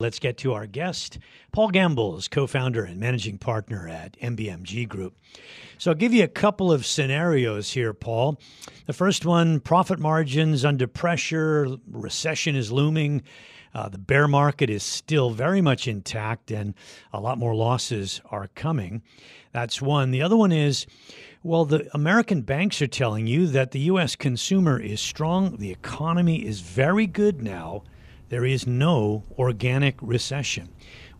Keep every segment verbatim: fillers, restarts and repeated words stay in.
Let's get to our guest, Paul Gambles, co-founder and managing partner at M B M G Group. So I'll give you a couple of scenarios here, Paul. The first one, profit margins under pressure, recession is looming, uh, the bear market is still very much intact, and a lot more losses are coming. That's one. The other one is, well, the American banks are telling you that the U S consumer is strong, the economy is very good now, there is no organic recession.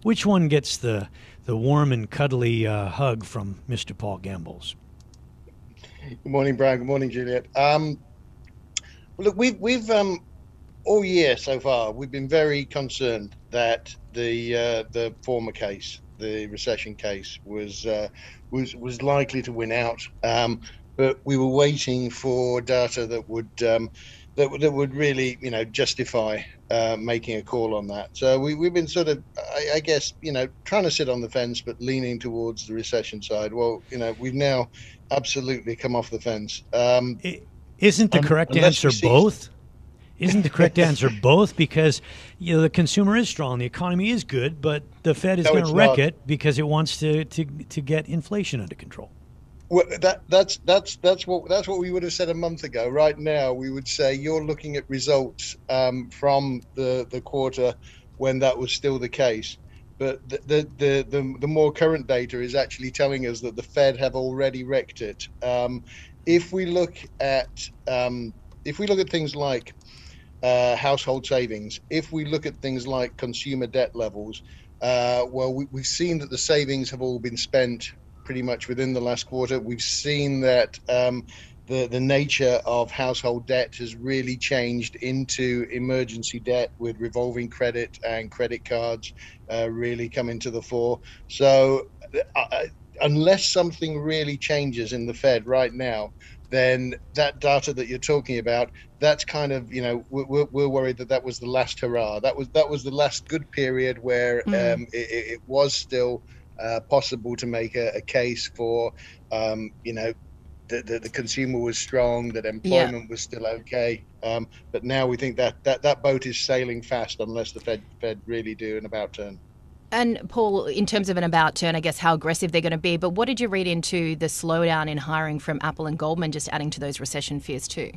Which one gets the the warm and cuddly uh, hug from Mister Paul Gambles? Good morning, Brian. Good morning, Juliet. Um, well, look, we've we've um, all year so far we've been very concerned that the uh, the former case, the recession case, was uh, was was likely to win out. Um, but we were waiting for data that would. Um, That would, that would really, you know, justify uh, making a call on that. So we, we've been sort of, I, I guess, you know, trying to sit on the fence, but leaning towards the recession side. Well, you know, we've now absolutely come off the fence. Um, Isn't the um, correct answer both? Isn't the correct answer both? Because, you know, the consumer is strong, the economy is good, but the Fed is no, going to wreck not. it because it wants to, to, to get inflation under control. Well, that, that's that's that's what that's what we would have said a month ago. Right now, we would say you're looking at results um, from the, the quarter when that was still the case. But the the, the the the more current data is actually telling us that the Fed have already wrecked it. Um, if we look at um, if we look at things like uh, household savings, if we look at things like consumer debt levels, uh, well, we, we've seen that the savings have all been spent pretty much within the last quarter. We've seen that um, the, the nature of household debt has really changed into emergency debt, with revolving credit and credit cards uh, really coming to the fore. So uh, unless something really changes in the Fed right now, then that data that you're talking about, that's kind of, you know, we're, we're worried that that was the last hurrah. That was, that was the last good period where mm. um, it, it was still Uh, possible to make a, a case for, um, you know, that the, the consumer was strong, that employment yeah. was still okay. Um, but now we think that, that that boat is sailing fast unless the Fed Fed really do an about turn. And Paul, in terms of an about turn, I guess how aggressive they're going to be. But what did you read into the slowdown in hiring from Apple and Goldman, just adding to those recession fears too?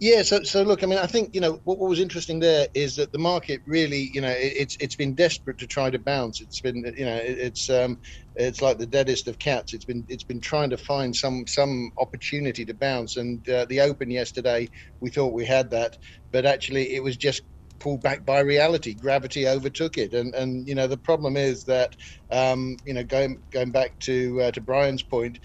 Yeah, so so look, I mean, I think, you know, what, what was interesting there is that the market really, you know, it, it's it's been desperate to try to bounce. It's been, you know, it, it's um, it's like the deadest of cats. It's been it's been trying to find some some opportunity to bounce. And uh, the Open yesterday, we thought we had that, but actually it was just pulled back by reality. Gravity overtook it, and and you know the problem is that um, you know going going back to uh, to Brian's point.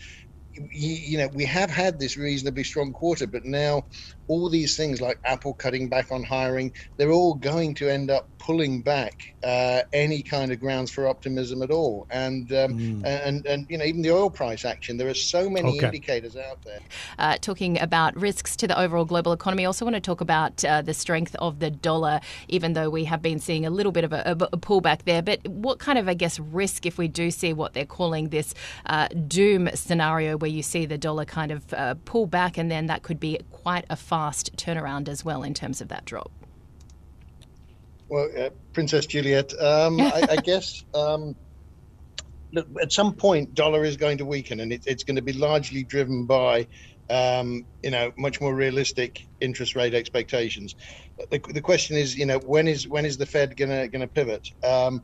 You know, we have had this reasonably strong quarter, but now all these things like Apple cutting back on hiring, they're all going to end up pulling back uh, any kind of grounds for optimism at all. And, um, mm. and, and you know, even the oil price action, there are so many okay. indicators out there. Uh, talking about risks to the overall global economy, I also want to talk about uh, the strength of the dollar, even though we have been seeing a little bit of a, a pullback there. But what kind of, I guess, risk if we do see what they're calling this uh, doom scenario, where you see the dollar kind of uh, pull back, and then that could be quite a fast turnaround as well in terms of that drop. Well, uh, Princess Juliet, um, I, I guess um, look, at some point, dollar is going to weaken, and it, it's going to be largely driven by um, you know much more realistic interest rate expectations. The, the question is, you know, when is when is the Fed gonna gonna pivot? Um,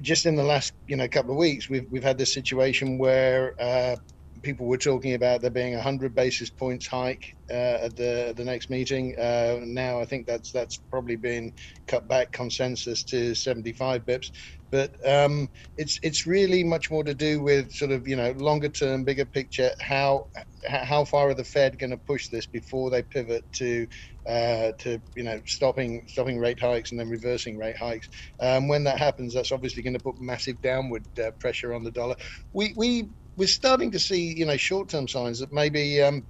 just in the last you know couple of weeks, we've we've had this situation where. Uh, people were talking about there being a hundred basis points hike uh, at the the next meeting. Uh, now I think that's that's probably been cut back, consensus to seventy-five bips. But um, it's it's really much more to do with sort of, you know, longer term, bigger picture. How how far are the Fed going to push this before they pivot to uh, to you know stopping stopping rate hikes and then reversing rate hikes? Um, when that happens, that's obviously going to put massive downward uh, pressure on the dollar. We we we're starting to see you know short term signs that maybe. Um,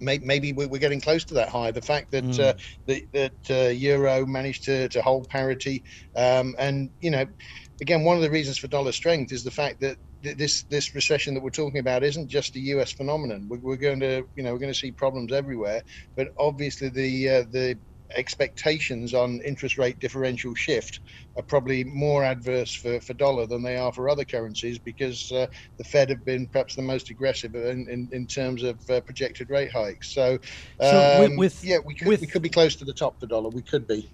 Maybe we're getting close to that high. The fact that mm. uh, the, that uh, euro managed to, to hold parity, um, and you know, again, one of the reasons for dollar strength is the fact that th- this this recession that we're talking about isn't just a U S phenomenon. We're, we're going to you know we're going to see problems everywhere. But obviously, the uh, the expectations on interest rate differential shift are probably more adverse for, for dollar than they are for other currencies, because uh, the Fed have been perhaps the most aggressive in, in, in terms of uh, projected rate hikes. So, um, so with, with, yeah, we could, with, we could be close to the top for dollar. We could be.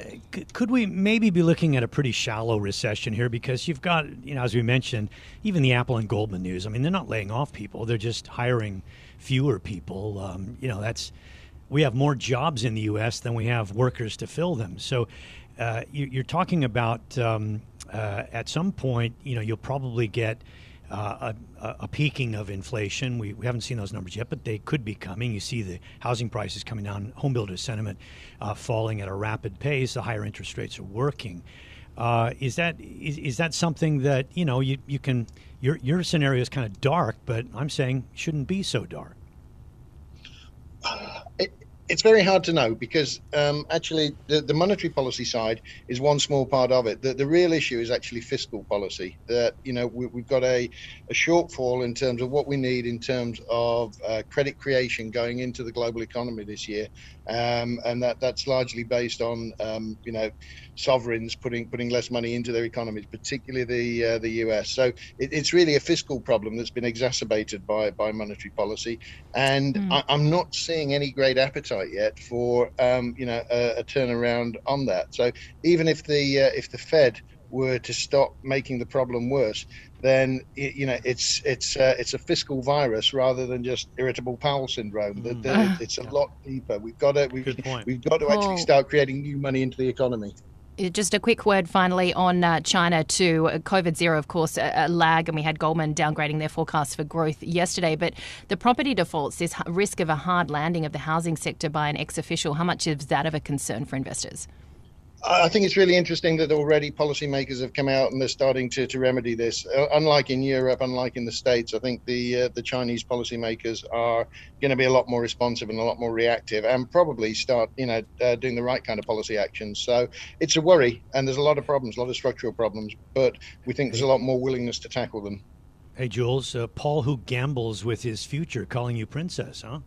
Uh, could, could we maybe be looking at a pretty shallow recession here? Because you've got, you know, as we mentioned, even the Apple and Goldman news. I mean, they're not laying off people. They're just hiring fewer people. Um, you know, that's... We have more jobs in the U S than we have workers to fill them. So uh, you, you're talking about um, uh, at some point, you know, you'll probably get uh, a, a peaking of inflation. We, we haven't seen those numbers yet, but they could be coming. You see the housing prices coming down, home builder sentiment uh, falling at a rapid pace. The higher interest rates are working. Uh, is that is, is that something that, you know, you, you can your your scenario is kind of dark, but I'm saying shouldn't be so dark. It, it's very hard to know, because um, actually the, the monetary policy side is one small part of it. The, the real issue is actually fiscal policy. That you know we, we've got a, a shortfall in terms of what we need in terms of uh, credit creation going into the global economy this year, um, and that, that's largely based on um, you know sovereigns putting putting less money into their economies, particularly the uh, the U S. So it, it's really a fiscal problem that's been exacerbated by by monetary policy, and mm. I, I'm not seeing any great appetite yet for um, you know a, a turnaround on that. So even if the uh, if the Fed were to stop making the problem worse, then it, you know it's it's uh, it's a fiscal virus rather than just irritable Powell syndrome. Mm. The, the, it's a yeah. lot deeper. We've got to we've, we've got to actually oh. start creating new money into the economy. Just a quick word finally on uh, China too. COVID zero, of course, a, a lag, and we had Goldman downgrading their forecast for growth yesterday. But the property defaults, this risk of a hard landing of the housing sector by an ex-official, how much is that of a concern for investors? I think it's really interesting that already policymakers have come out and they're starting to, to remedy this. Uh, unlike in Europe, unlike in the States, I think the uh, the Chinese policymakers are going to be a lot more responsive and a lot more reactive, and probably start you know uh, doing the right kind of policy actions. So it's a worry, and there's a lot of problems, a lot of structural problems, but we think there's a lot more willingness to tackle them. Hey, Jules, uh, Paul who gambles with his future calling you princess, huh?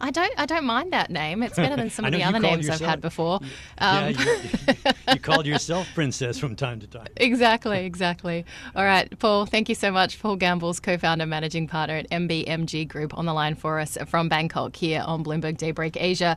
I don't I don't mind that name. It's better than some of the other names yourself, I've had before. Um, yeah, you, you called yourself Princess from time to time. Exactly, exactly. All right, Paul, thank you so much. Paul Gambles, co-founder and managing partner at M B M G Group, on the line for us from Bangkok here on Bloomberg Daybreak Asia.